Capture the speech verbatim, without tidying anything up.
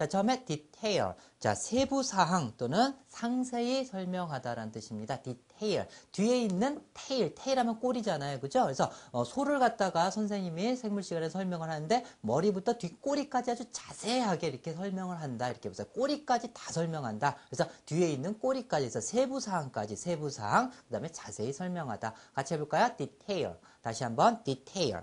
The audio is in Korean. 자, 처음에 detail. 자, 세부 사항 또는 상세히 설명하다라는 뜻입니다. detail. 뒤에 있는 tail. tail하면 꼬리잖아요. 그죠? 그래서 어, 소를 갖다가 선생님이 생물 시간에 설명을 하는데 머리부터 뒷꼬리까지 아주 자세하게 이렇게 설명을 한다. 이렇게 보세요. 꼬리까지 다 설명한다. 그래서 뒤에 있는 꼬리까지 해서 세부 사항까지 세부 사항 그다음에 자세히 설명하다. 같이 해 볼까요? detail. 다시 한번 detail.